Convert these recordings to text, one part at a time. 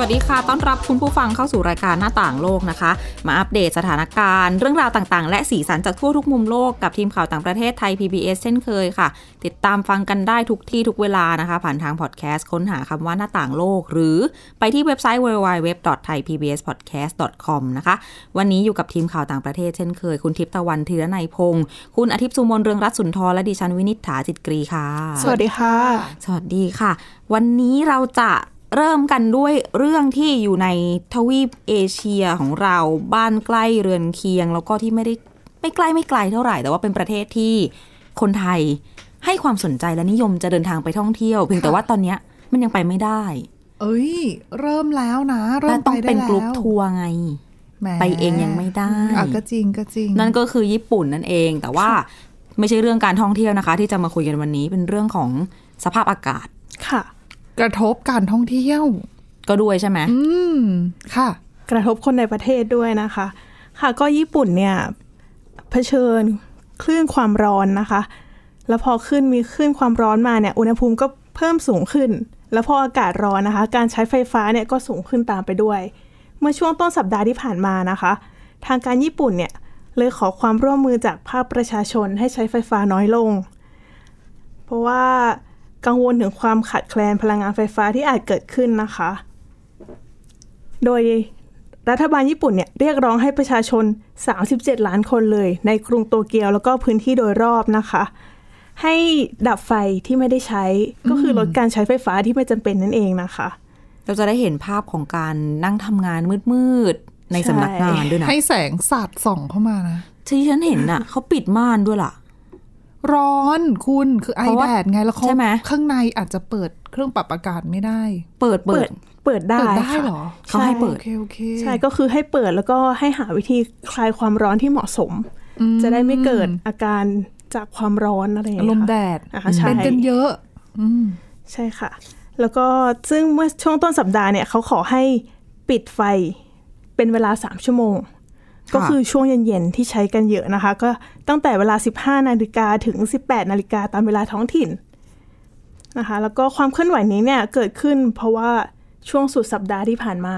สวัสดีค่ะต้อนรับคุณผู้ฟังเข้าสู่รายการหน้าต่างโลกนะคะมาอัปเดตสถานการณ์เรื่องราวต่างๆและสีสันจากทั่วทุกมุมโลกกับทีมข่าวต่างประเทศไทย PBS เช่นเคยค่ะติดตามฟังกันได้ทุกที่ทุกเวลานะคะผ่านทางพอดแคสต์ค้นหาคำว่าหน้าต่างโลกหรือไปที่เว็บไซต์ www.thaipbspodcast.com นะคะวันนี้อยู่กับทีมข่าวต่างประเทศเช่นเคยคุณทิพย์ตะวันธีรนัยพงศ์คุณอาทิตย์สุมนเรืองรัตน์สุนทรและดิฉันวินิษฐาจิตกรีค่ะสวัสดีค่ะสวัสดีค่ะวันนี้เราจะเริ่มกันด้วยเรื่องที่อยู่ในทวีปเอเชียของเราบ้านใกล้เรือนเคียงแล้วก็ที่ไม่ไกลเท่าไหร่แต่ว่าเป็นประเทศที่คนไทยให้ความสนใจและนิยมจะเดินทางไปท่องเที่ยวเพียงแต่ว่าตอนนี้มันยังไปไม่ได้เอ้ยเริ่มแล้วนะเริ่มไปได้แล้วต้องเป็นกรุ๊ปทัวร์ไงไปเองยังไม่ได้ก็จริงนั่นก็คือญี่ปุ่นนั่นเองแต่ว่าไม่ใช่เรื่องการท่องเที่ยวนะคะที่จะมาคุยกันวันนี้เป็นเรื่องของสภาพอากาศค่ะกระทบการท่องเที่ยวก็ด้วยใช่ไหมค่ะกระทบคนในประเทศด้วยนะคะค่ะก็ญี่ปุ่นเนี่ยเผชิญคลื่นความร้อนนะคะแล้วพอมีคลื่นความร้อนมาเนี่ยอุณหภูมิก็เพิ่มสูงขึ้นแล้วพออากาศร้อนนะคะการใช้ไฟฟ้าเนี่ยก็สูงขึ้นตามไปด้วยเมื่อช่วงต้นสัปดาห์ที่ผ่านมานะคะทางการญี่ปุ่นเนี่ยเลยขอความร่วมมือจากภาคประชาชนให้ใช้ไฟฟ้าน้อยลงเพราะว่ากังวลถึงความขาดแคลนพลังงานไฟฟ้าที่อาจเกิดขึ้นนะคะโดยรัฐบาลญี่ปุ่นเนี่ยเรียกร้องให้ประชาชน37ล้านคนเลยในกรุงโตเกียวแล้วก็พื้นที่โดยรอบนะคะให้ดับไฟที่ไม่ได้ใช้ก็คือลดการใช้ไฟฟ้าที่ไม่จำเป็นนั่นเองนะคะเราจะได้เห็นภาพของการนั่งทำงานมืดๆในสำนักงานด้วยนะให้แสงสาดส่องเข้ามานะที่ฉันเห็นน่ะ เขาปิดม่านด้วยล่ะร้อนคุณคือไอแดดไงแล้วเขาข้างในอาจจะเปิดเครื่องปรับอากาศไม่ได้เปิดได้เหรอเขาให้เปิดใช่ก็คือให้เปิดแล้วก็ให้หาวิธีคลายความร้อนที่เหมาะสมจะได้ไม่เกิดอาการจากความร้อนอะไรอย่างเงี้ยลมแดดเป็นกันเยอะใช่ค่ะแล้วก็ซึ่งเมื่อช่วงต้นสัปดาห์เนี่ยเขาขอให้ปิดไฟเป็นเวลา3ชั่วโมงก็คือช่วงเย็นๆที่ใช้กันเยอะนะคะก็ตั้งแต่เวลา 15:00 น.ถึง 18:00 น.ตามเวลาท้องถิ่นนะคะแล้วก็ความเคลื่อนไหวนี้เนี่ยเกิดขึ้นเพราะว่าช่วงสุดสัปดาห์ที่ผ่านมา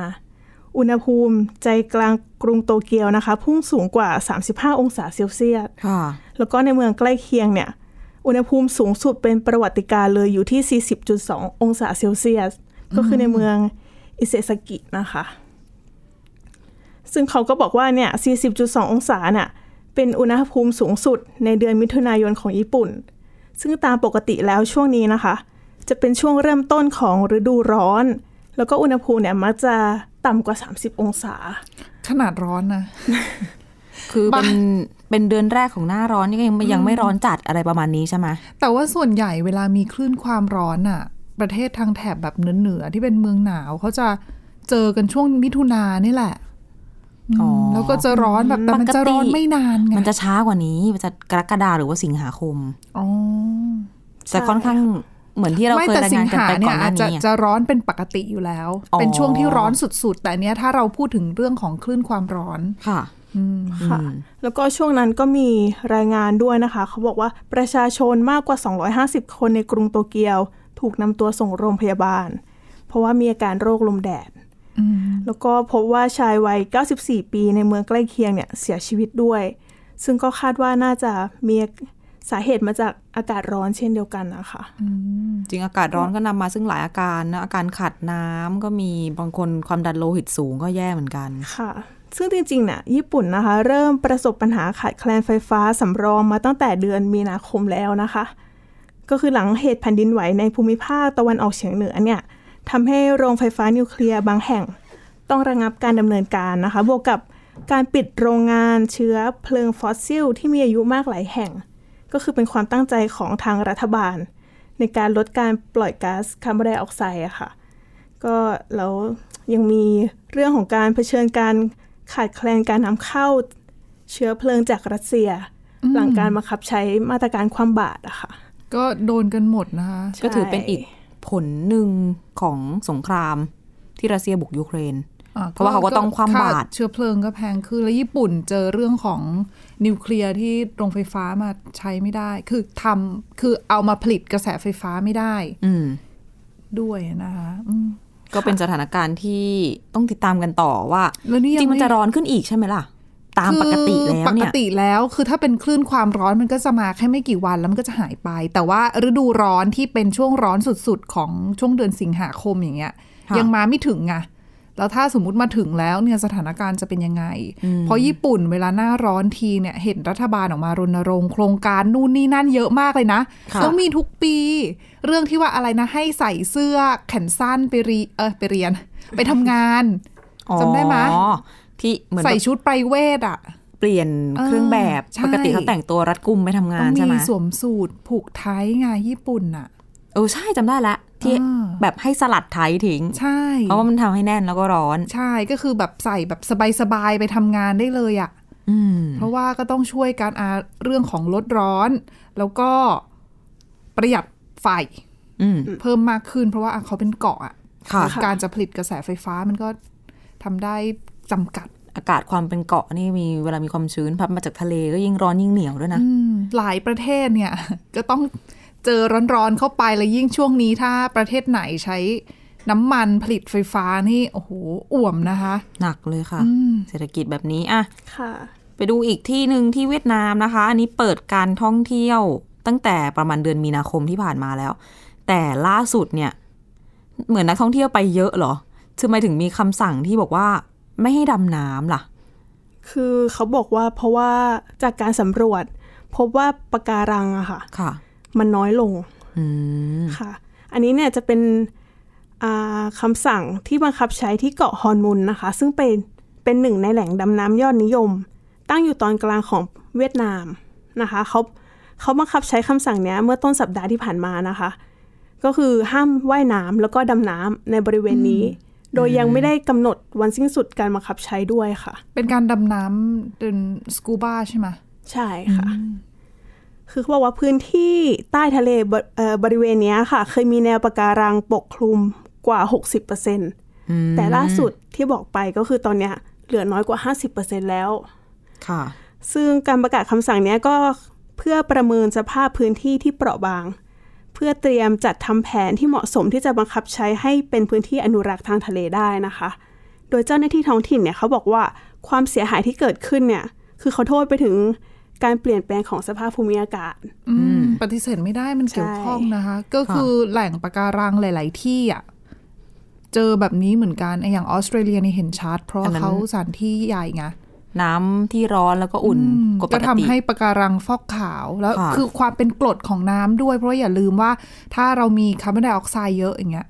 อุณหภูมิใจกลางกรุงโตเกียวนะคะพุ่งสูงกว่า35องศาเซลเซียสแล้วก็ในเมืองใกล้เคียงเนี่ยอุณหภูมิสูงสุดเป็นประวัติการณ์เลยอยู่ที่ 40.2 องศาเซลเซียสก็คือในเมืองอิเซซากินะคะซึ่งเขาก็บอกว่าเนี่ย 40.2 องศาเนี่ยเป็นอุณหภูมิสูงสุดในเดือนมิถุนายนของญี่ปุ่นซึ่งตามปกติแล้วช่วงนี้นะคะจะเป็นช่วงเริ่มต้นของฤดูร้อนแล้วก็อุณหภูมิเนี่ยมักจะต่ำกว่า30องศาขนาดร้อนนะ คือ เป็นเดือนแรกของหน้าร้อนนี่ก็ยังไม่ร้อนจัดอะไรประมาณนี้ใช่ไหมแต่ว่าส่วนใหญ่เวลามีคลื่นความร้อนอ่ะประเทศทางแถบแบบเหนือที่เป็นเมืองหนาวเขาจะเจอกันช่วงมิถุนายนนี่แหละแล้วก็จะร้อนแบบแต่มันจะร้อนไม่นานไงมันจะช้ากว่านี้มันจะกรกฎาหรือว่าสิงหาคมแต่ค่อนข้างเหมือนที่เราเคยรายงานกันไปก่อนหน้านี้จะร้อนเป็นปกติอยู่แล้วเป็นช่วงที่ร้อนสุดๆแต่เนี้ยถ้าเราพูดถึงเรื่องของคลื่นความร้อนค่ะค่ะแล้วก็ช่วงนั้นก็มีรายงานด้วยนะคะเขาบอกว่าประชาชนมากกว่า250คนในกรุงโตเกียวถูกนำตัวส่งโรงพยาบาลเพราะว่ามีอาการโรคลมแดดแล้วก็พบว่าชายวัย94ปีในเมืองใกล้เคียงเนี่ยเสียชีวิตด้วยซึ่งก็คาดว่าน่าจะมีสาเหตุมาจากอากาศร้อนเช่นเดียวกันนะคะจริงอากาศร้อนก็นำมาซึ่งหลายอาการนะอาการขาดน้ำก็มีบางคนความดันโลหิตสูงก็แย่เหมือนกันค่ะซึ่งจริงๆเนี่ยญี่ปุ่นนะคะเริ่มประสบปัญหาขาดแคลนไฟฟ้าสำรองมาตั้งแต่เดือนมีนาคมแล้วนะคะก็คือหลังเหตุแผ่นดินไหวในภูมิภาคตะวันออกเฉียงเหนือเนี่ยทำให้โรงไฟฟ้านิวเคลียร์บางแห่งต้องระงับการดำเนินการนะคะบวกกับการปิดโรงงานเชื้อเพลิงฟอสซิลที่มีอายุมากหลายแห่งก็คือเป็นความตั้งใจของทางรัฐบาลในการลดการปล่อยก๊าซคาร์บอนไดออกไซด์ค่ะก็แล้วยังมีเรื่องของการเผชิญการขาดแคลนการนำเข้าเชื้อเพลิงจากรัสเซียหลังการบังคับใช้มาตรการคว่ำบาตรค่ะก็โดนกันหมดนะคะก็ถือเป็นอีกผลหนึ่งของสงคราม ที่รัสเซียบุกยูเครนเพราะว่าเขาก็ต้องคว่ำบาตรเชื้อเพลิงก็แพงขึ้นแล้วญี่ปุ่นเจอเรื่องของนิวเคลียร์ที่โรงไฟฟ้ามาใช้ไม่ได้คือเอามาผลิตกระแสไฟฟ้าไม่ได้ด้วยนะคะก็เป็นสถานการณ์ที่ต้องติดตามกันต่อว่าจริงมันจะร้อนขึ้นอีกใช่ไหมล่ะตามปกติแล้วเนี่ยปกติแล้วคือถ้าเป็นคลื่นความร้อนมันก็จะมาแค่ไม่กี่วันแล้วมันก็จะหายไปแต่ว่าฤดูร้อนที่เป็นช่วงร้อนสุดๆของช่วงเดือนสิงหาคมอย่างเงี้ยยังมาไม่ถึงไงแล้วถ้าสมมติมาถึงแล้วเนี่ยสถานการณ์จะเป็นยังไงเพราะญี่ปุ่นเวลาหน้าร้อนทีเนี่ยเห็นรัฐบาลออกมารณรงค์โครงการนู่นนี่นั่นเยอะมากเลยนะต้องมีทุกปีเรื่องที่ว่าอะไรนะให้ใส่เสื้อแขนสั้นไปเรียนไปทำงานจำได้ไหมที่เหมือนใส่ชุดไปเวทอะเปลี่ยนเครื่องแบบปกติเขาแต่งตัวรัดกุมไปทำงานใช่ไหมมีสวมสูทผูกไทไงญี่ปุ่นอะใช่จำได้ละที่แบบให้สลัดไททิ้งใช่เพราะว่ามันทำให้แน่นแล้วก็ร้อนใช่ก็คือแบบใส่แบบสบายๆไปทำงานได้เลยอะเพราะว่าก็ต้องช่วยการเรื่องของลดร้อนแล้วก็ประหยัดไฟเพิ่มมากขึ้นเพราะว่าเขาเป็นเกาะอะการจะผลิตกระแสไฟฟ้ามันก็ทำได้จำกัดอากาศความเป็นเกาะนี่มีเวลามีความชื้นพัดมาจากทะเลก็ยิ่งร้อนยิ่งเหนียวด้วยนะหลายประเทศเนี่ยก็ต้องเจอร้อนๆเข้าไปแล้วยิ่งช่วงนี้ถ้าประเทศไหนใช้น้ำมันผลิตไฟฟ้านี่โอ้โหอ่วมนะคะหนักเลยค่ะเศรษฐกิจแบบนี้อะค่ะไปดูอีกที่นึงที่เวียดนามนะคะอันนี้เปิดการท่องเที่ยวตั้งแต่ประมาณเดือนมีนาคมที่ผ่านมาแล้วแต่ล่าสุดเนี่ยเหมือนนักท่องเที่ยวไปเยอะเหรอทำไมถึงมีคำสั่งที่บอกว่าไม่ให้ดำน้ำล่ะคือเขาบอกว่าเพราะว่าจากการสำรวจพบว่าปะการังอะค่ะมันน้อยลงค่ะอันนี้เนี่ยจะเป็นคำสั่งที่บังคับใช้ที่เกาะฮอนมุนนะคะซึ่งเป็นหนึ่งในแหล่งดำน้ำยอดนิยมตั้งอยู่ตอนกลางของเวียดนามนะคะเขาบังคับใช้คำสั่งเนี้ยเมื่อต้นสัปดาห์ที่ผ่านมานะคะก็คือห้ามว่ายน้ำแล้วก็ดำน้ำในบริเวณนี้โดยยังไม่ได้กำหนดวันสิ้นสุดการบังคับใช้ด้วยค่ะเป็นการดำน้ำเป็นสกูบ้าใช่ไหมใช่ค่ะคือเขาบอกว่าพื้นที่ใต้ทะเลบริเวณนี้ค่ะเคยมีแนวปะการังปกคลุมกว่า 60% แต่ล่าสุดที่บอกไปก็คือตอนนี้เหลือน้อยกว่า 50% แล้วค่ะซึ่งการประกาศคำสั่งนี้ก็เพื่อประเมินสภาพพื้นที่ที่เปราะบางเพื่อเตรียมจัดทำแผนที่เหมาะสมที่จะบังคับใช้ให้เป็นพื้นที่อนุรักษ์ทางทะเลได้นะคะโดยเจ้าหน้าที่ท้องถิ่นเนี่ยเขาบอกว่าความเสียหายที่เกิดขึ้นเนี่ยคือเขาโทษไปถึงการเปลี่ยนแปลงของสภาพภูมิอากาศปฏิเสธไม่ได้มันเกี่ยวข้องนะคะก็คือแหล่งปะการังหลายๆที่อ่ะเจอแบบนี้เหมือนกันอย่างออสเตรเลียนี่เห็นชัดเพราะเขาสถานที่ใหญ่ไงน้ำที่ร้อนแล้วก็อุ่นก็ทำให้ปะการังฟอกขาวแล้วคือความเป็นกรดของน้ำด้วยเพราะอย่าลืมว่าถ้าเรามีคาร์บอนไดออกไซด์เยอะอย่างเงี้ย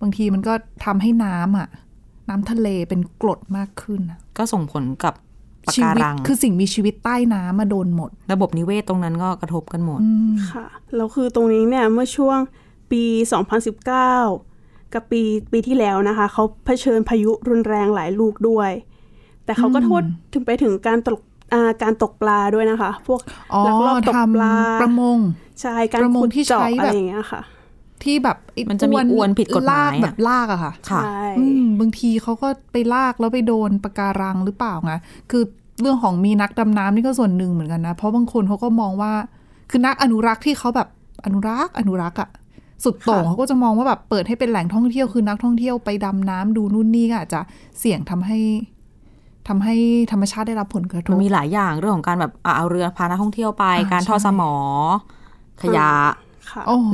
บางทีมันก็ทำให้น้ำทะเลเป็นกรดมากขึ้นก็ส่งผลกับปะการังคือสิ่งมีชีวิตใต้น้ำมาโดนหมดระบบนิเวศตรงนั้นก็กระทบกันหมดค่ะแล้วคือตรงนี้เนี่ยเมื่อช่วงปี2019กับปีที่แล้วนะคะเขาเผชิญพายุรุนแรงหลายลูกด้วยแต่เขาก็โทษถึงการตกปลาด้วยนะคะพวกลักลอบตกปลาประมงใช่การขุดเจาะอะไรอย่างเงี้ยค่ะที่แบบมันจะมีอวนผิดกฎหมายแบบลากอะค่ะใช่บางทีเขาก็ไปลากแล้วไปโดนปะการังหรือเปล่าไงคือเรื่องของมีนักดำน้ำนี่ก็ส่วนหนึ่งเหมือนกันนะเพราะบางคนเขาก็มองว่าคือนักอนุรักษ์ที่เขาแบบอนุรักษ์อะสุดโต่งเขาก็จะมองว่าแบบเปิดให้เป็นแหล่งท่องเที่ยวคือนักท่องเที่ยวไปดำน้ำดูนู่นนี่ก็อาจจะเสี่ยงทำให้ธรรมชาติได้รับผลกระทบมีหลายอย่างเรื่องของการแบบเอาเรือพานักท่องเที่ยวไปการทอดสมอขยะ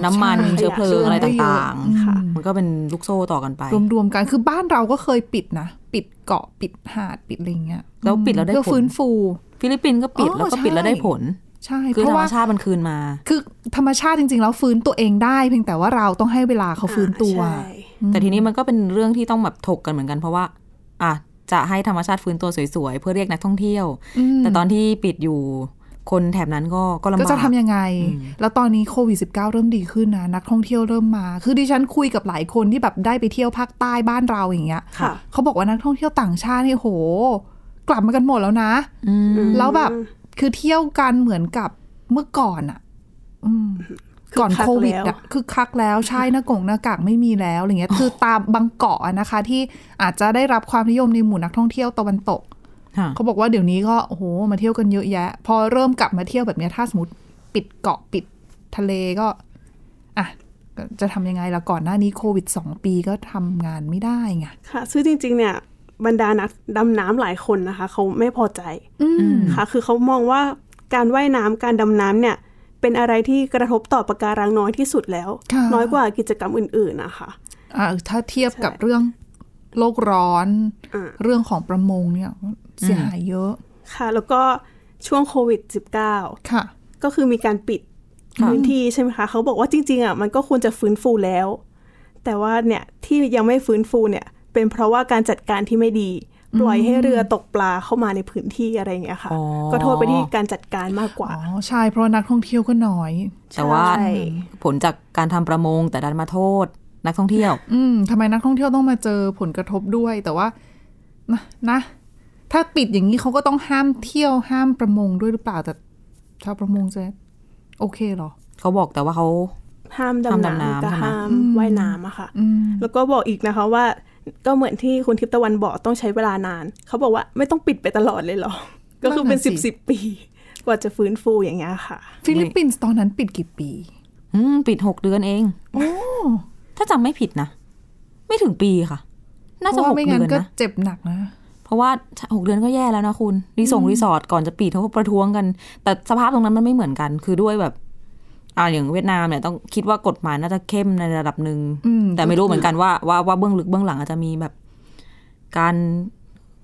น้ำมันเชื้อเพลิงอะไรต่างๆมันก็เป็นลูกโซ่ต่อกันไปรวมๆกันคือบ้านเราก็เคยปิดนะปิดเกาะปิดหาดปิดอะไรเงี้ยแล้วปิดแล้วได้ผลก็ฟื้นฟูฟิลิปปินส์ก็ปิดแล้วก็ปิดแล้วได้ผลใช่คือธรรมชาติมันคืนมาคือธรรมชาติจริงๆแล้วฟื้นตัวเองได้เพียงแต่ว่าเราต้องให้เวลาเขาฟื้นตัวแต่ทีนี้มันก็เป็นเรื่องที่ต้องแบบถกกันเหมือนกันเพราะว่าจะให้ธรรมชาติฟื้นตัวสวยๆเพื่อเรียกนักท่องเที่ยวแต่ตอนที่ปิดอยู่คนแถบนั้นก็ลำบากก็จะทำยังไงแล้วตอนนี้โควิด-19 เริ่มดีขึ้นนะนักท่องเที่ยวเริ่มมาคือดิฉันคุยกับหลายคนที่แบบได้ไปเที่ยวภาคใต้บ้านเราอย่างเงี้ยเขาบอกว่านักท่องเที่ยวต่างชาตินี่โหกลับมากันหมดแล้วนะแล้วแบบคือเที่ยวกันเหมือนกับเมื่อก่อนอ่ะ ก่อนโควิดอ่ะคือคักแล้วใช่หน้ากากไม่มีแล้วอะไรเงี้ยคือตามบางเกาะนะคะที่อาจจะได้รับความนิยมในหมู่นักท่องเที่ยวตะวันตกเขาบอกว่าเดี๋ยวนี้ก็โอ้โหมาเที่ยวกันเยอะแยะพอเริ่มกลับมาเที่ยวแบบนี้ถ้าสมมติปิดเกาะปิดทะเลก็อ่ะจะทำยังไงล่ะก่อนหน้านี้โควิด2ปีก็ทำงานไม่ได้ไงค่ะซึ่งจริงๆเนี่ยบรรดานักดำน้ำหลายคนนะคะเขาไม่พอใจค่ะคือเขามองว่าการว่ายน้ำการดำน้ำเนี่ยเป็นอะไรที่กระทบต่อปะการังน้อยที่สุดแล้วน้อยกว่ากิจกรรมอื่นๆนะคะถ้าเทียบกับเรื่องโลกร้อนเรื่องของประมงเนี่ยเสียหายเยอะค่ะแล้วก็ช่วงโควิด-19 ค่ะก็คือมีการปิดพื้นที่ใช่ไหมคะเขาบอกว่าจริงๆอ่ะมันก็ควรจะฟื้นฟูแล้วแต่ว่าเนี่ยที่ยังไม่ฟื้นฟูเนี่ยเป็นเพราะว่าการจัดการที่ไม่ดีปล่อยให้เรือตกปลาเข้ามาในพื้นที่อะไรอย่างเงี้ยค่ะก็โทษไปที่การจัดการมากกว่าอ๋อใช่เพราะนักท่องเที่ยวก็น้อยแต่ว่าผลจากการทำประมงแต่ดันมาโทษนักท่องเที่ยวทำไมนักท่องเที่ยวต้องมาเจอผลกระทบด้วยแต่ว่านะถ้าปิดอย่างนี้เขาก็ต้องห้ามเที่ยวห้ามประมงด้วยหรือเปล่าแต่ชาวประมงจะโอเคเหรอเขาบอกแต่ว่าเขาห้ามดำน้ำกับห้ามว่ายน้ำอะค่ะแล้วก็บอกอีกนะคะว่าก็เหมือนที่คุณทิพย์ตะวันบอกต้องใช้เวลานานเขาบอกว่าไม่ต้องปิดไปตลอดเลยหรอก็คือเป็น10 ปีกว่าจะฟื้นฟูอย่างเงี้ยค่ะฟิลิปปินส์ตอนนั้นปิดกี่ปีปิด6 เดือนเองโอ้ถ้าจำไม่ผิดนะไม่ถึงปีค่ะน่าจะ6 เดือนนะก็เจ็บหนักนะเพราะว่า6 เดือนก็แย่แล้วนะคุณรีสอร์ทก่อนจะปิดเขาก็ประท้วงกันแต่สภาพตรงนั้นมันไม่เหมือนกันคือด้วยแบบอย่างเวียดนามเนี่ยต้องคิดว่ากฎหมายน่าจะเข้มในระดับหนึ่งแต่ไม่รู้เหมือนกันว่าเบื้องลึกเบื้องหลังอาจจะมีแบบการ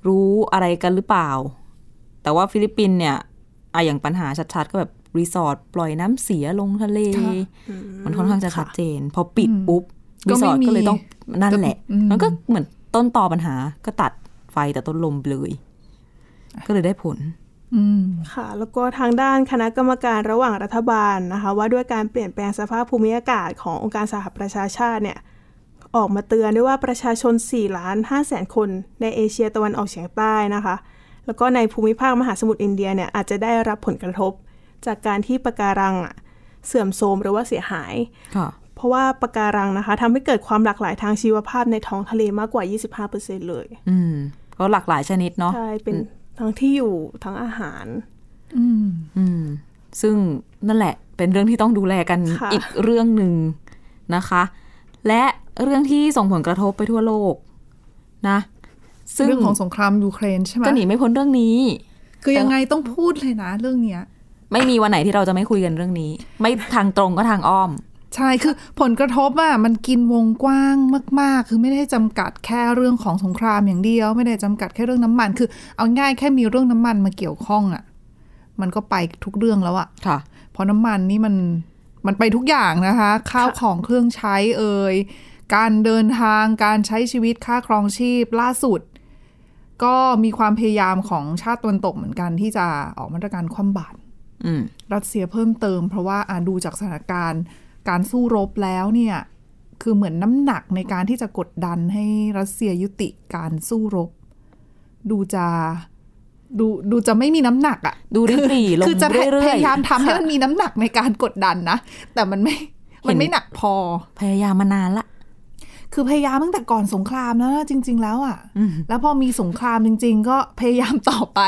รู้อะไรกันหรือเปล่าแต่ว่าฟิลิปปินส์เนี่ยอย่างปัญหาชัดๆก็แบบรีสอร์ทปล่อยน้ำเสียลงทะเลมันค่อนข้างจะชัดเจนพอปิดปุ๊บรีสอร์ทก็เลยต้องนั่นแหละมันก็เหมือนต้นตอปัญหาก็ตัดไฟแต่ต้นลมเลยก็เลยได้ผลค่ะแล้วก็ทางด้านคณะกรรมการระหว่างรัฐบาลนะคะว่าด้วยการเปลี่ยนแปลงสภาพภูมิอากาศขององค์การสหประชาชาติเนี่ยออกมาเตือนด้วยว่าประชาชน 4,500,000 คนในเอเชียตะวันออกเฉียงใต้นะคะแล้วก็ในภูมิภาคมหาสมุทรอินเดียเนี่ยอาจจะได้รับผลกระทบจากการที่ปะการังเสื่อมโทรมหรือว่าเสียหายเพราะว่าปะการังนะคะทำให้เกิดความหลากหลายทางชีวภาพในท้องทะเลมากกว่า 25% เลยก็หลากหลายชนิดเนาะใช่เป็นทั้งที่อยู่ทั้งอาหารซึ่งนั่นแหละเป็นเรื่องที่ต้องดูแลกันอีกเรื่องหนึ่งนะคะและเรื่องที่ส่งผลกระทบไปทั่วโลกนะซึ่งเรื่องของสงครามยูเครนใช่ไหมก็หนีไม่พ้นเรื่องนี้คือยังไงต้องพูดเลยนะเรื่องนี้ไม่มีวันไหนที่เราจะไม่คุยกันเรื่องนี้ไม่ทางตรงก็ทางอ้อมใช่คือผลกระทบอ่ะมันกินวงกว้างมากๆคือไม่ได้จำกัดแค่เรื่องของสงครามอย่างเดียวไม่ได้จำกัดแค่เรื่องน้ำมันคือเอาง่ายแค่มีเรื่องน้ำมันมาเกี่ยวข้องอ่ะมันก็ไปทุกเรื่องแล้วอ่ะค่ะเพราะน้ำมันนี่มันไปทุกอย่างนะคะข้าวของเครื่องใช้การเดินทางการใช้ชีวิตค่าครองชีพล่าสุดก็มีความพยายามของชาติตะวันตกเหมือนกันที่จะออกมาตรการคว่ำบาตรรัสเซียเพิ่มเติมเพราะว่าดูจากสถานการณ์การสู้รบแล้วเนี่ยคือเหมือนน้ำหนักในการที่จะกดดันให้รัสเซียยุติการสู้รบดูจะไม่มีน้ำหนักอ่ะดูริบหรี่ลงเรื่อยๆคือจะพยายามทำให้มันมีน้ำหนักในการกดดันนะแต่มันไม่หนักพอพยายามมานานละคือพยายามตั้งแต่ก่อนสงครามแล้วจริงๆแล้วอ่ะแล้วพอมีสงครามจริงๆก็พยายามต่อไป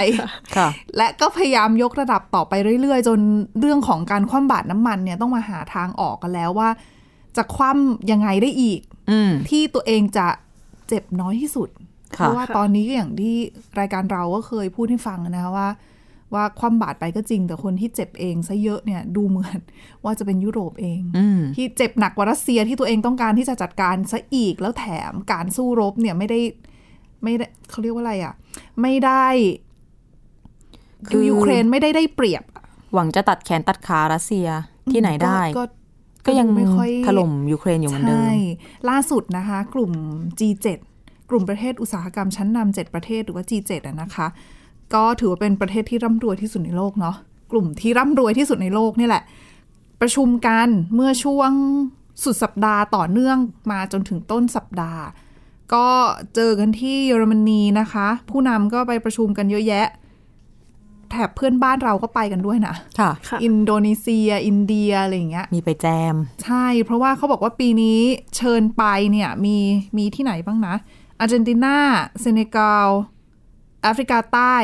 และก็พยายามยกระดับต่อไปเรื่อยๆจนเรื่องของการคว่ำบาตรน้ำมันเนี่ยต้องมาหาทางออกกันแล้วว่าจะคว่ำยังไงได้อีกที่ตัวเองจะเจ็บน้อยที่สุดเพราะว่าตอนนี้อย่างที่รายการเราก็เคยพูดให้ฟังนะว่าคว่ำบาตรไปก็จริงแต่คนที่เจ็บเองซะเยอะเนี่ยดูเหมือนว่าจะเป็นยุโรปเองที่เจ็บหนักกว่ารัสเซียที่ตัวเองต้องการที่จะจัดการซะอีกแล้วแถมการสู้รบเนี่ยไม่ได้เขาเรียกว่าอะไรอ่ะไม่ได้คือยูเครนไม่ได้เปรียบหวังจะตัดแขนตัดขารัสเซียที่ไหนได้ก็ยังไม่ค่อยถล่มยูเครนอยู่เหมือนเดิมล่าสุดนะคะกลุ่ม G7 กลุ่มประเทศอุตสาหกรรมชั้นนำ7ประเทศหรือว่า G7 อ่ะนะคะก็ถือว่าเป็นประเทศที่ร่ำรวยที่สุดในโลกเนาะกลุ่มที่ร่ำรวยที่สุดในโลกนี่แหละประชุมกันเมื่อช่วงสุดสัปดาห์ต่อเนื่องมาจนถึงต้นสัปดาห์ก็เจอกันที่เยอรมนีนะคะผู้นำก็ไปประชุมกันเยอะแยะ แถบเพื่อนบ้านเราก็ไปกันด้วยนะค่ะอินโดนีเซียอินเดียอะไรอย่างเงี้ยมีไปแจมใช่เพราะว่าเขาบอกว่าปีนี้เชิญไปเนี่ยมีที่ไหนบ้างนะอาร์เจนตินาเซเนกัลแอฟริกาใต้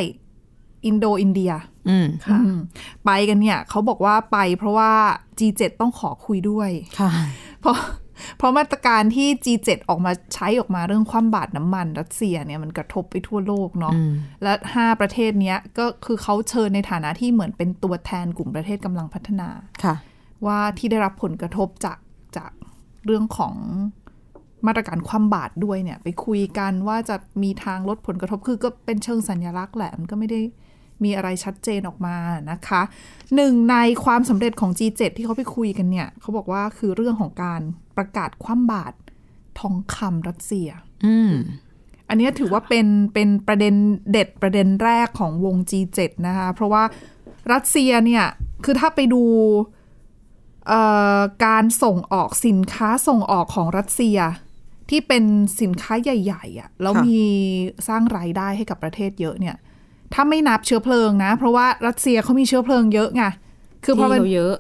อินเดียค่ะไปกันเนี่ยเขาบอกว่าไปเพราะว่า G7 ต้องขอคุยด้วยค่ะเพราะมาตรการที่ G7 ออกมาใช้ออกมาเรื่องคว่ำบาตรน้ำมันรัสเซียเนี่ยมันกระทบไปทั่วโลกเนาะและ5ประเทศเนี้ยก็คือเขาเชิญในฐานะที่เหมือนเป็นตัวแทนกลุ่มประเทศกำลังพัฒนาค่ะว่าที่ได้รับผลกระทบจากเรื่องของมาตรการคว่ำบาตรด้วยเนี่ยไปคุยกันว่าจะมีทางลดผลกระทบคือก็เป็นเชิงสัญลักษณ์แหละมันก็ไม่ได้มีอะไรชัดเจนออกมานะคะหนึ่งในความสำเร็จของ G7 ที่เขาไปคุยกันเนี่ยเขาบอกว่าคือเรื่องของการประกาศคว่ำบาตรทองคำรัสเซียอันนี้ถือว่าเป็นประเด็นเด็ดประเด็นแรกของวง G7 นะคะเพราะว่ารัสเซียเนี่ยคือถ้าไปดูการส่งออกสินค้าส่งออกของรัสเซียที่เป็นสินค้าใหญ่ๆอ่ะแล้วมีสร้างรายได้ให้กับประเทศเยอะเนี่ยถ้าไม่นับเชื้อเพลิงนะเพราะว่ารัสเซียเขามีเชื้อเพลิงเยอะไงคือพอมันเยอะ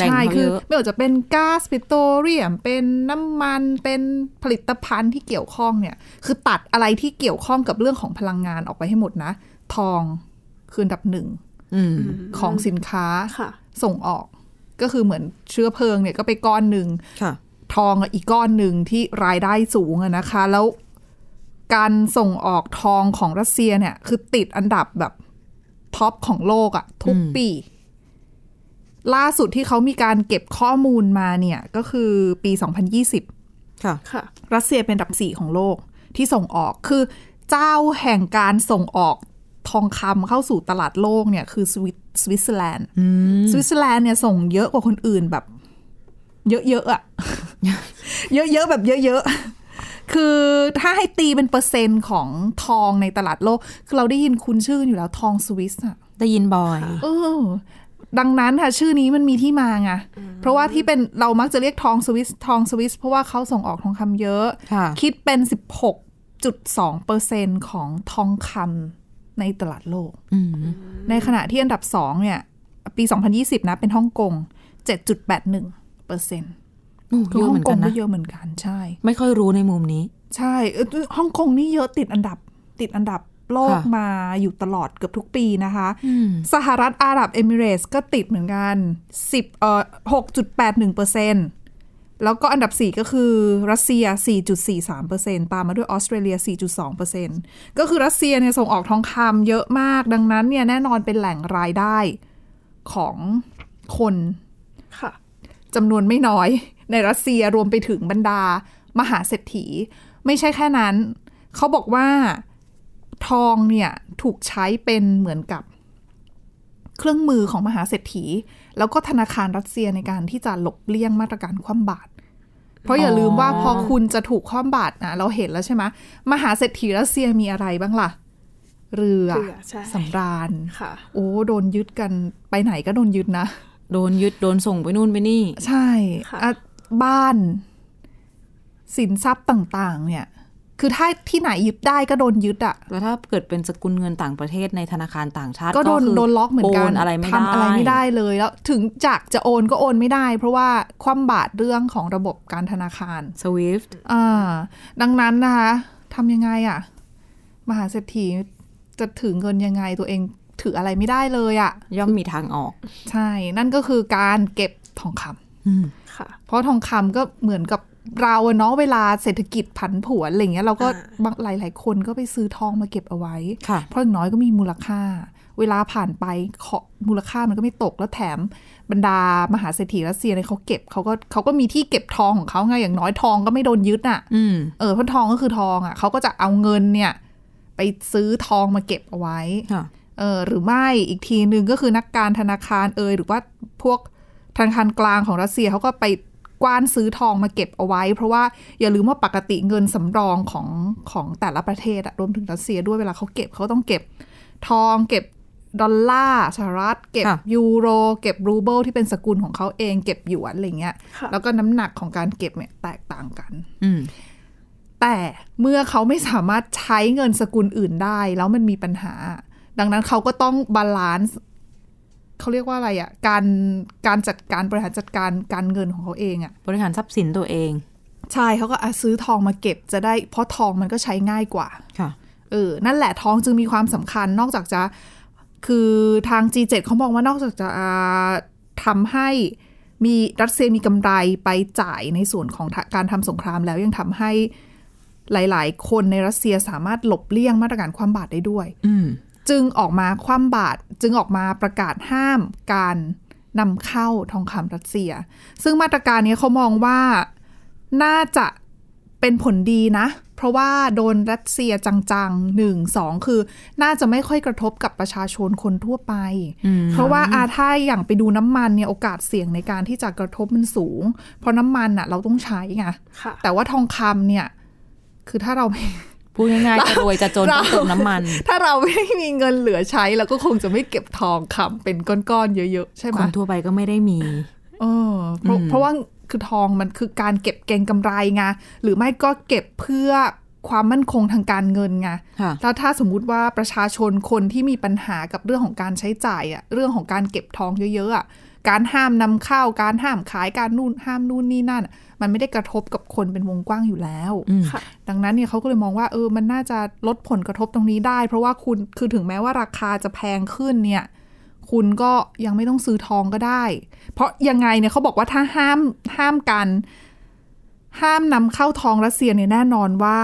ใช่คือไม่ว่าจะเป็นก๊าซปิโตรเลียมเป็นน้ำมันเป็นผลิตภัณฑ์ที่เกี่ยวข้องเนี่ยคือตัดอะไรที่เกี่ยวข้องกับเรื่องของพลังงานออกไปให้หมดนะทองคืออันดับหนึ่งของสินค้าส่งออกก็คือเหมือนเชื้อเพลิงเนี่ยก็ไปก้อนหนึ่งทองอีกก้อนหนึ่งที่รายได้สูงนะคะแล้วการส่งออกทองของรัสเซียเนี่ยคือติดอันดับแบบท็อปของโลกอะทุกปีล่าสุดที่เขามีการเก็บข้อมูลมาเนี่ยก็คือปี2020ค่ะรัสเซียเป็นอันดับ4ของโลกที่ส่งออกคือเจ้าแห่งการส่งออกทองคำเข้าสู่ตลาดโลกเนี่ยคือสวิตเซอร์แลนด์เนี่ยส่งเยอะกว่าคนอื่นแบบเยอะๆอะเยอะๆแบบเยอะๆคือถ้าให้ตีเป็นเปอร์เซ็นต์ของทองในตลาดโลกคือเราได้ยินคุ้นชื่ออยู่แล้วทองสวิสอะได้ยินบ่อยดังนั้นค่ะชื่อนี้มันมีที่มาไงเพราะว่าที่เป็นเรามักจะเรียกทองสวิสเพราะว่าเขาส่งออกทองคำเยอะคิดเป็น 16.2% ของทองคำในตลาดโลกในขณะที่อันดับ2เนี่ยปี2020นะเป็นฮ่องกง 7.81%คือฮ่องกงก็เยอะเหมือนกันใช่ไม่ค่อยรู้ในมุมนี้ใช่ฮ่องกงนี่เยอะติดอันดับโลกมาอยู่ตลอดเกือบทุกปีนะคะสหรัฐอาหรับเอมิเรตส์ก็ติดเหมือนกัน6.81% แล้วก็อันดับ4ก็คือรัสเซีย 4.43% ตามมาด้วยออสเตรเลีย 4.2% ก็คือรัสเซียเนี่ยส่งออกทองคำเยอะมากดังนั้นเนี่ยแน่นอนเป็นแหล่งรายได้ของคนค่ะจำนวนไม่น้อยในรัสเซียรวมไปถึงบรรดามหาเศรษฐีไม่ใช่แค่นั้นเขาบอกว่าทองเนี่ยถูกใช้เป็นเหมือนกับเครื่องมือของมหาเศรษฐีแล้วก็ธนาคารรัสเซียในการที่จะหลบเลี่ยงมาตรการคว่ำบาตรเพราะอย่าลืมว่าพอคุณจะถูกคว่ำบาตรนะเราเห็นแล้วใช่ไหมมหาเศรษฐีรัสเซียมีอะไรบ้างล่ะเรือสำราญโอ้โดนยึดกันไปไหนก็โดนยึดนะโดนยึดโดนส่งไปนู่นไปนี่ใช่บ้านสินทรัพย์ต่างๆเนี่ยคือถ้าที่ไหนยึดได้ก็โดนยึดอะแล้วถ้าเกิดเป็นสกุลเงินต่างประเทศในธนาคารต่างชาติก็โดนล็อกเหมือนกันทำอะไรไม่ได้เลยแล้วถึงจากจะโอนก็โอนไม่ได้เพราะว่าคว่ำบาตรเรื่องของระบบการธนาคาร SWIFT ดังนั้นนะคะทำยังไงอะมหาเศรษฐีจะถึงเงินยังไงตัวเองถืออะไรไม่ได้เลยอะย่อมมีทางออกใช่นั่นก็คือการเก็บทองคำเพราะทองคำก็เหมือนกับเราเนาะเวลาเศรษฐกิจผันผวนอะไรเงี้ยเราก็หลายคนก็ไปซื้อทองมาเก็บเอาไว้เพราะอย่างน้อยก็มีมูลค่าเวลาผ่านไปมูลค่ามันก็ไม่ตกแล้วแถมบรรดามหาเศรษฐีรัสเซียเนี่ยเขาเก็บเขาก็มีที่เก็บทองของเขาไงอย่างน้อยทองก็ไม่โดนยึดอ่ะเพราะทองก็คือทองอ่ะเขาก็จะเอาเงินเนี่ยไปซื้อทองมาเก็บเอาไว้หรือไม่อีกทีนึงก็คือนักการธนาคารหรือว่าพวกธนาคารกลางของรัสเซียเขาก็ไปกว้านซื้อทองมาเก็บเอาไว้เพราะว่าอย่าลืมว่าปกติเงินสำรองของแต่ละประเทศรวมถึงรัสเซียด้วยเวลาเขาเก็บเขาต้องเก็บทองเก็บดอลลาร์สหรัฐเก็บยูโรเก็บรูเบิลที่เป็นสกุลของเขาเองเก็บหยวนอะไรเงี้ยแล้วก็น้ำหนักของการเก็บเนี่ยแตกต่างกันแต่เมื่อเขาไม่สามารถใช้เงินสกุลอื่นได้แล้วมันมีปัญหา ดังนั้นเขาก็ต้องบาลานซ์เขาเรียกว่าอะไรอ่ะการจัดการบริหารจัดการการเงินของเขาเองอ่ะบริหารทรัพย์สินตัวเองใช่เขาก็ซื้อทองมาเก็บจะได้เพราะทองมันก็ใช้ง่ายกว่าค่ะนั่นแหละทองจึงมีความสำคัญนอกจากจะคือทาง G7 เขามองว่านอกจากจะทำให้มีรัสเซียมีกำไรไปจ่ายในส่วนของการทำสงครามแล้วยังทำให้หลายๆคนในรัสเซียสามารถหลบเลี่ยงมาตรการคว่ำบาตรได้ด้วยจึงออกมาคว่ำบาตรจึงออกมาประกาศห้ามการนำเข้าทองคำรัสเซียซึ่งมาตรการนี้เขามองว่าน่าจะเป็นผลดีนะเพราะว่าโดนรัสเซียจังๆ 1-2 คือน่าจะไม่ค่อยกระทบกับประชาชนคนทั่วไปเพราะว่าถ้าอย่างไปดูน้ำมันเนี่ยโอกาสเสี่ยงในการที่จะกระทบมันสูงเพราะน้ำมันน่ะเราต้องใช้ไงแต่ว่าทองคำเนี่ยคือถ้าเราพูดง่ายๆจะรวยจะจนต้องเติมน้ำมันถ้าเราไม่มีเงินเหลือใช้เราก็คงจะไม่เก็บทองคำเป็นก้อนๆเยอะๆใช่ไหมคนทั่วไปก็ไม่ได้มีเพราะว่าคือทองมันคือการเก็บเก็งกำไรไงหรือไม่ก็เก็บเพื่อความมั่นคงทางการเงินไงแล้วถ้าสมมุติว่าประชาชนคนที่มีปัญหากับเรื่องของการใช้จ่ายอะเรื่องของการเก็บทองเยอะๆการห้ามนำเข้าการห้ามขายการนู่นห้ามนู่นนี่นั่นมันไม่ได้กระทบกับคนเป็นวงกว้างอยู่แล้วดังนั้นเนี่ยเขาก็เลยมองว่ามันน่าจะลดผลกระทบตรงนี้ได้เพราะว่าคุณคือถึงแม้ว่าราคาจะแพงขึ้นเนี่ยคุณก็ยังไม่ต้องซื้อทองก็ได้เพราะยังไงเนี่ยเขาบอกว่าถ้าห้ามนำเข้าทองรัสเซียเนี่ยแน่นอนว่า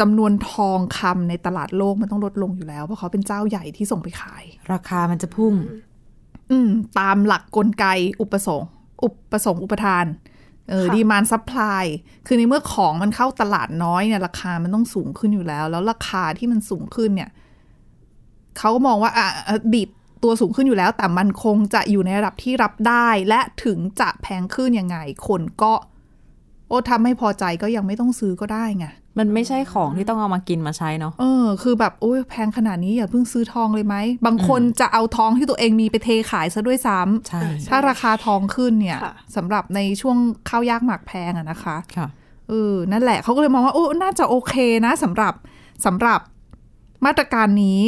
จำนวนทองคำในตลาดโลกมันต้องลดลงอยู่แล้วเพราะเขาเป็นเจ้าใหญ่ที่ส่งไปขายราคามันจะพุ่งตามหลักกลไกอุปทานดีมานด์ซัพพลายคือในเมื่อของมันเข้าตลาดน้อยเนี่ยราคามันต้องสูงขึ้นอยู่แล้วแล้วราคาที่มันสูงขึ้นเนี่ยเขาก็มองว่าดิบตัวสูงขึ้นอยู่แล้วแต่มันคงจะอยู่ในระดับที่รับได้และถึงจะแพงขึ้นยังไงคนก็ทำไม่พอใจก็ยังไม่ต้องซื้อก็ได้ไงมันไม่ใช่ของที่ต้องเอามากินมาใช้เนาะคือแบบโอ้ยแพงขนาดนี้อย่าเพิ่งซื้อทองเลยไหมบางคนจะเอาทองที่ตัวเองมีไปเทขายซะด้วยซ้ำถ้าราคาทองขึ้นเนี่ยสำหรับในช่วงข้าวยากหมากแพงอะนะคะนั่นแหละเขาก็เลยมองว่าน่าจะโอเคนะสำหรับมาตรการนี้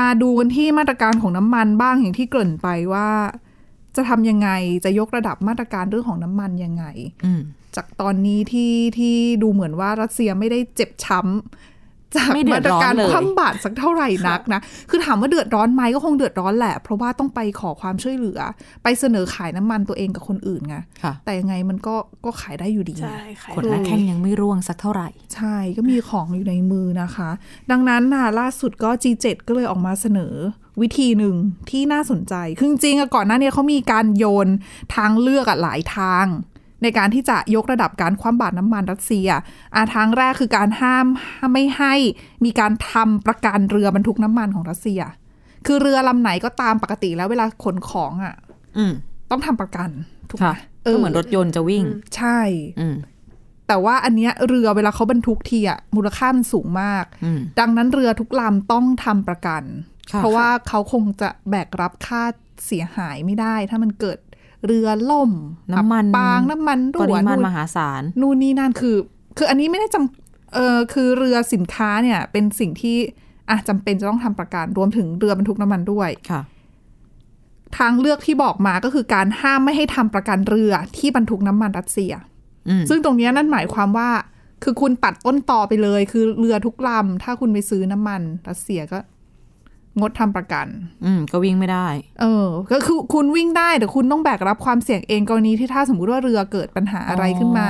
มาดูกันที่มาตรการของน้ำมันบ้างอย่างที่เกริ่นไปว่าจะทำยังไงจะยกระดับมาตรการเรื่องของน้ำมันยังไงจากตอนนี้ที่ดูเหมือนว่ารัสเซียไม่ได้เจ็บช้ำจากมาตรการคว่ำบาตรสักเท่าไหร่นักนะคือถามว่าเดือดร้อนไหมก็คงเดือดร้อนแหละเพราะว่าต้องไปขอความช่วยเหลือไปเสนอขายน้ำมันตัวเองกับคนอื่นไงแต่ยังไงมันก็ขายได้อยู่ดีขนหน้าแข้งยังไม่ร่วงสักเท่าไหร่ใช่ก็มีของอยู่ในมือนะคะดังนั้นนะล่าสุดก็ G7 ก็เลยออกมาเสนอวิธีหนึ่งที่น่าสนใจคือจริงๆก่อนหน้านี้เขามีการโยนทางเลือกหลายทางในการที่จะยกระดับการคว่ำบาตรน้ำมันรัสเซียทางแรกคือการห้ามไม่ให้มีการทำประกันเรือบรรทุกน้ำมันของรัสเซียคือเรือลำไหนก็ตามปกติแล้วเวลาขนของต้องทำประกันถูกไหมก็เหมือนรถยนต์จะวิ่งใช่แต่ว่าอันเนี้ยเรือเวลาเขาบรรทุกทีมูลค่ามันสูงมากดังนั้นเรือทุกลำต้องทำประกันเพราะว่าเขาคงจะแบกรับค่าเสียหายไม่ได้ถ้ามันเกิดเรือล่มน้ำมันปางน้ำมันรั่วปริมาณมหาศาลนู่นนี่นั่นคืออันนี้ไม่ได้จำคือเรือสินค้าเนี่ยเป็นสิ่งที่จำเป็นจะต้องทำประกันรวมถึงเรือบรรทุกน้ำมันด้วยค่ะทางเลือกที่บอกมาก็คือการห้ามไม่ให้ทำประกันเรือที่บรรทุกน้ำมันรัสเซียซึ่งตรงนี้นั่นหมายความว่าคือคุณตัดต้นตอไปเลยคือเรือทุกลำถ้าคุณไปซื้อน้ำมันรัสเซียก็งดทำประกันก็วิ่งไม่ได้ก็คือคุณวิ่งได้แต่คุณต้องแบกรับความเสี่ยงเองกรณีที่ถ้าสมมุติว่าเรือเกิดปัญหาอะไรขึ้นมา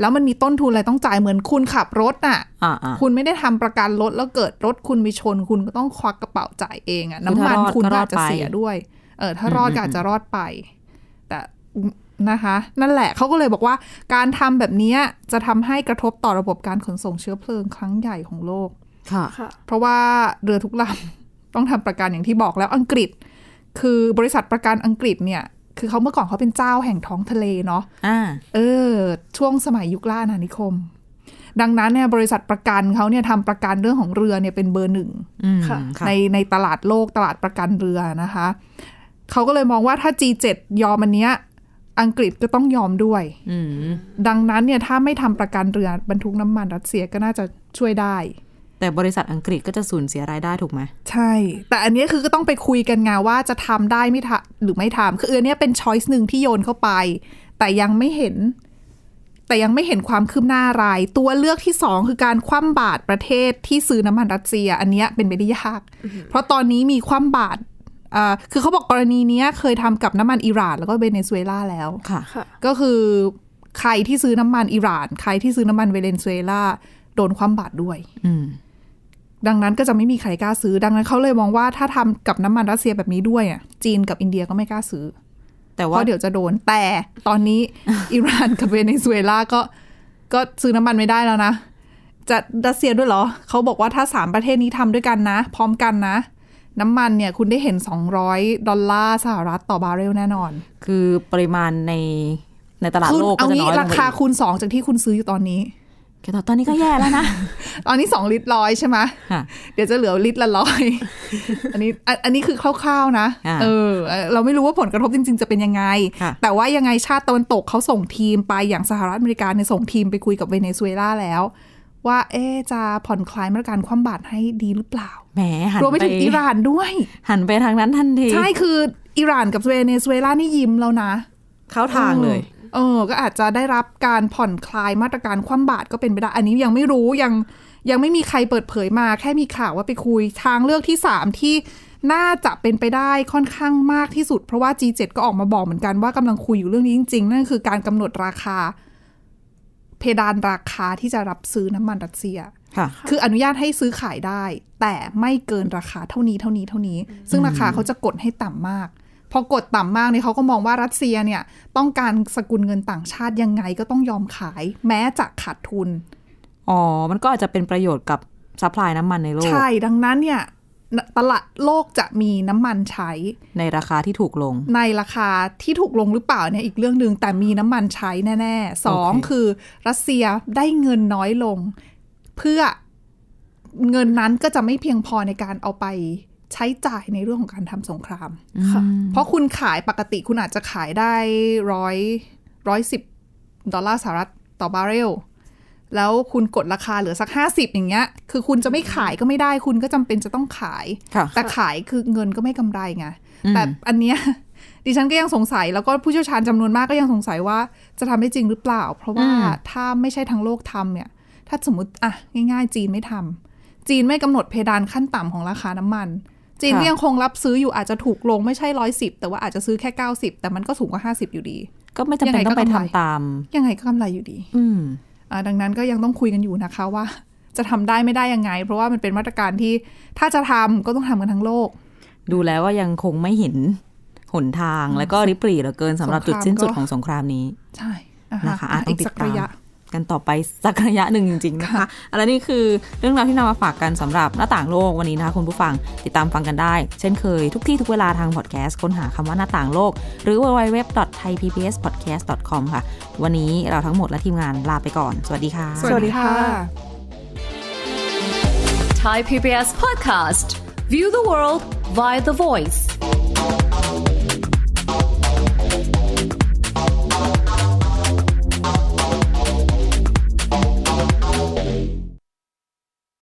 แล้วมันมีต้นทุนอะไรต้องจ่ายเหมือนคุณขับรถน่ะคุณไม่ได้ทำประกันรถแล้วเกิดรถคุณมีชนคุณก็ต้องควักกระเป๋าจ่ายเองน้ำมันคุณอาจจะเสียด้วยถ้ารอดก็อาจจะรอดไปแต่นะคะนั่นแหละเขาก็เลยบอกว่าการทำแบบนี้จะทำให้กระทบต่อระบบการขนส่งเชื้อเพลิงครั้งใหญ่ของโลกเพราะว่าเรือทุกลำต้องทำประกันอย่างที่บอกแล้วอังกฤษคือบริษัทประกันอังกฤษเนี่ยคือเขาเมื่อก่อนเขาเป็นเจ้าแห่งท้องทะเลเนาะช่วงสมัยยุคล่าอาณานิคมดังนั้นเนี่ยบริษัทประกันเขาเนี่ยทำประกันเรื่องของเรือเนี่ยเป็นเบอร์หนึ่งในตลาดโลกตลาดประกันเรือนะคะเขาก็เลยมองว่าถ้า G7 ยอมอันเนี้ยอังกฤษก็ต้องยอมด้วยดังนั้นเนี่ยถ้าไม่ทำประกันเรือบรรทุกน้ำมันรัสเซียก็น่าจะช่วยได้ แต่บริษัทอังกฤษก็จะสูญเสียรายได้ถูกไหมใช่แต่อันนี้คือก็ต้องไปคุยกันไงว่าจะทำได้ไม่ทำหรือไม่ทำคืออันนี้เป็นช้อยส์นึงที่โยนเข้าไปแต่ยังไม่เห็นความคืบหน้าอะไรตัวเลือกที่2คือการคว่ำบาตรประเทศที่ซื้อน้ำมันรัสเซียอันนี้เป็นไปได้ยากเพราะตอนนี้มีคว่ำบาตรคือเขาบอกกรณีนี้เคยทำกับน้ำมันอิหร่านแล้วก็เวเนซุเอลาแล้วก็คือใครที่ซื้อน้ำมันอิหร่านใครที่ซื้อน้ำมันเวเนซุเอลาโดนคว่ำบาตรด้วยดังนั้นก็จะไม่มีใครกล้าซื้อดังนั้นเขาเลยมองว่าถ้าทำกับน้ำมันรัสเซียแบบนี้ด้วยจีนกับอินเดียก็ไม่กล้าซื้อเพราะเดี๋ยวจะโดนแต่ตอนนี้อิหร่านกับเวเนซุเอลาก็ซื้อน้ำมันไม่ได้แล้วนะจะรัสเซียด้วยเหรอเขาบอกว่าถ้า3ประเทศนี้ทำด้วยกันนะพร้อมกันนะน้ำมันเนี่ยคุณได้เห็น$200สหรัฐต่อบาร์เรลแน่นอนคือปริมาณในตลาดโลกก็จะน้อยลงราคาคูณ2จากที่คุณซื้ออยู่ตอนนี้แค่ตอนนี้ก็แย่แล้วนะตอนนี้2ลิตร100ใช่ไหมเดี๋ยวจะเหลือลิตรละ100อันนี้คือคร่าวๆนะเราไม่รู้ว่าผลกระทบจริงๆจะเป็นยังไงแต่ว่ายังไงชาติตะวันตกเขาส่งทีมไปอย่างสหรัฐอเมริกาเนี่ยส่งทีมไปคุยกับเวเนซุเอลาแล้วว่าจะผ่อนคลายมาตรการคว่ำบาตรให้ดีหรือเปล่าแหมรวมไปถึงอิหร่านด้วยหันไปทางนั้นทันทีใช่คืออิหร่านกับเวเนซุเอลานี่ยิ้มแล้วนะเข้าทางเลยก็อาจจะได้รับการผ่อนคลายมาตรการคว่ำบาตรก็เป็นไปได้อันนี้ยังไม่รู้ยังไม่มีใครเปิดเผยมาแค่มีข่าวว่าไปคุยทางเลือกที่3ที่น่าจะเป็นไปได้ค่อนข้างมากที่สุดเพราะว่า G7 ก็ออกมาบอกเหมือนกันว่ากำลังคุยอยู่เรื่องนี้จริงๆนั่นคือการกำหนดราคาเพดานราคาที่จะรับซื้อน้ำมันรัสเซียคืออนุญาตให้ซื้อขายได้แต่ไม่เกินราคาเท่านี้ซึ่งราคาเขาจะกดให้ต่ำมากพอกดต่ำมากเนี่ยเขาก็มองว่ารัสเซียเนี่ยต้องการสกุลเงินต่างชาติยังไงก็ต้องยอมขายแม้จะขาดทุนมันก็อาจจะเป็นประโยชน์กับซัพพลายน้ำมันในโลกใช่ดังนั้นเนี่ยตลาดโลกจะมีน้ำมันใช้ในราคาที่ถูกลงหรือเปล่าเนี่ยอีกเรื่องนึงแต่มีน้ำมันใช้แน่ๆ2คือรัสเซียได้เงินน้อยลงเพื่อเงินนั้นก็จะไม่เพียงพอในการเอาไปใช้จ่ายในเรื่องของการทำสงครามเพราะคุณขายปกติคุณอาจจะขายได้$110สหรัฐต่อบาร์เรลแล้วคุณกดราคาเหลือสัก50อย่างเงี้ยคือคุณจะไม่ขายก็ไม่ได้คุณก็จำเป็นจะต้องขายแต่ขายคือเงินก็ไม่กำไรไงแต่อันเนี้ยดิฉันก็ยังสงสัยแล้วก็ผู้เชี่ยวชาญจำนวนมากก็ยังสงสัยว่าจะทำได้จริงหรือเปล่าเพราะว่าถ้าไม่ใช่ทั้งโลกทำเนี่ยถ้าสมมติง่ายๆจีนไม่ทำจีนไม่กำหนดเพดานขั้นต่ำของราคาน้ำมันจีนยังคงรับซื้ออยู่อาจจะถูกลงไม่ใช่110แต่ว่าอาจจะซื้อแค่90แต่มันก็สูงกว่า50อยู่ดีก็ไม่จำเป็นต้องไปทำตามยังไงก็กำไรอยู่ดีดังนั้นก็ยังต้องคุยกันอยู่นะคะว่าจะทำได้ไม่ได้ยังไงเพราะว่ามันเป็นมาตรการที่ถ้าจะทำก็ต้องทำกันทั้งโลกดูแล้วว่ายังคงไม่เห็นหนทางและก็ริบหรี่เหลือเกินสำหรับจุดสิ้นสุดของสงครามนี้ใช่นะคะต้องติดตามกันต่อไปสักระยะหนึ่งจริงๆนะคะและนี่คือเรื่องราวที่นำมาฝากกันสำหรับหน้าต่างโลกวันนี้นะคะคุณผู้ฟังติดตามฟังกันได้เช่นเคยทุกที่ทุกเวลาทางพอดแคสต์ค้นหาคำว่าหน้าต่างโลกหรือ www.thaipbspodcast.com ค่ะวันนี้เราทั้งหมดและทีมงานลาไปก่อนสวัสดีค่ะสวัสดีค่ะ Thai PBS Podcast View the World via the Voice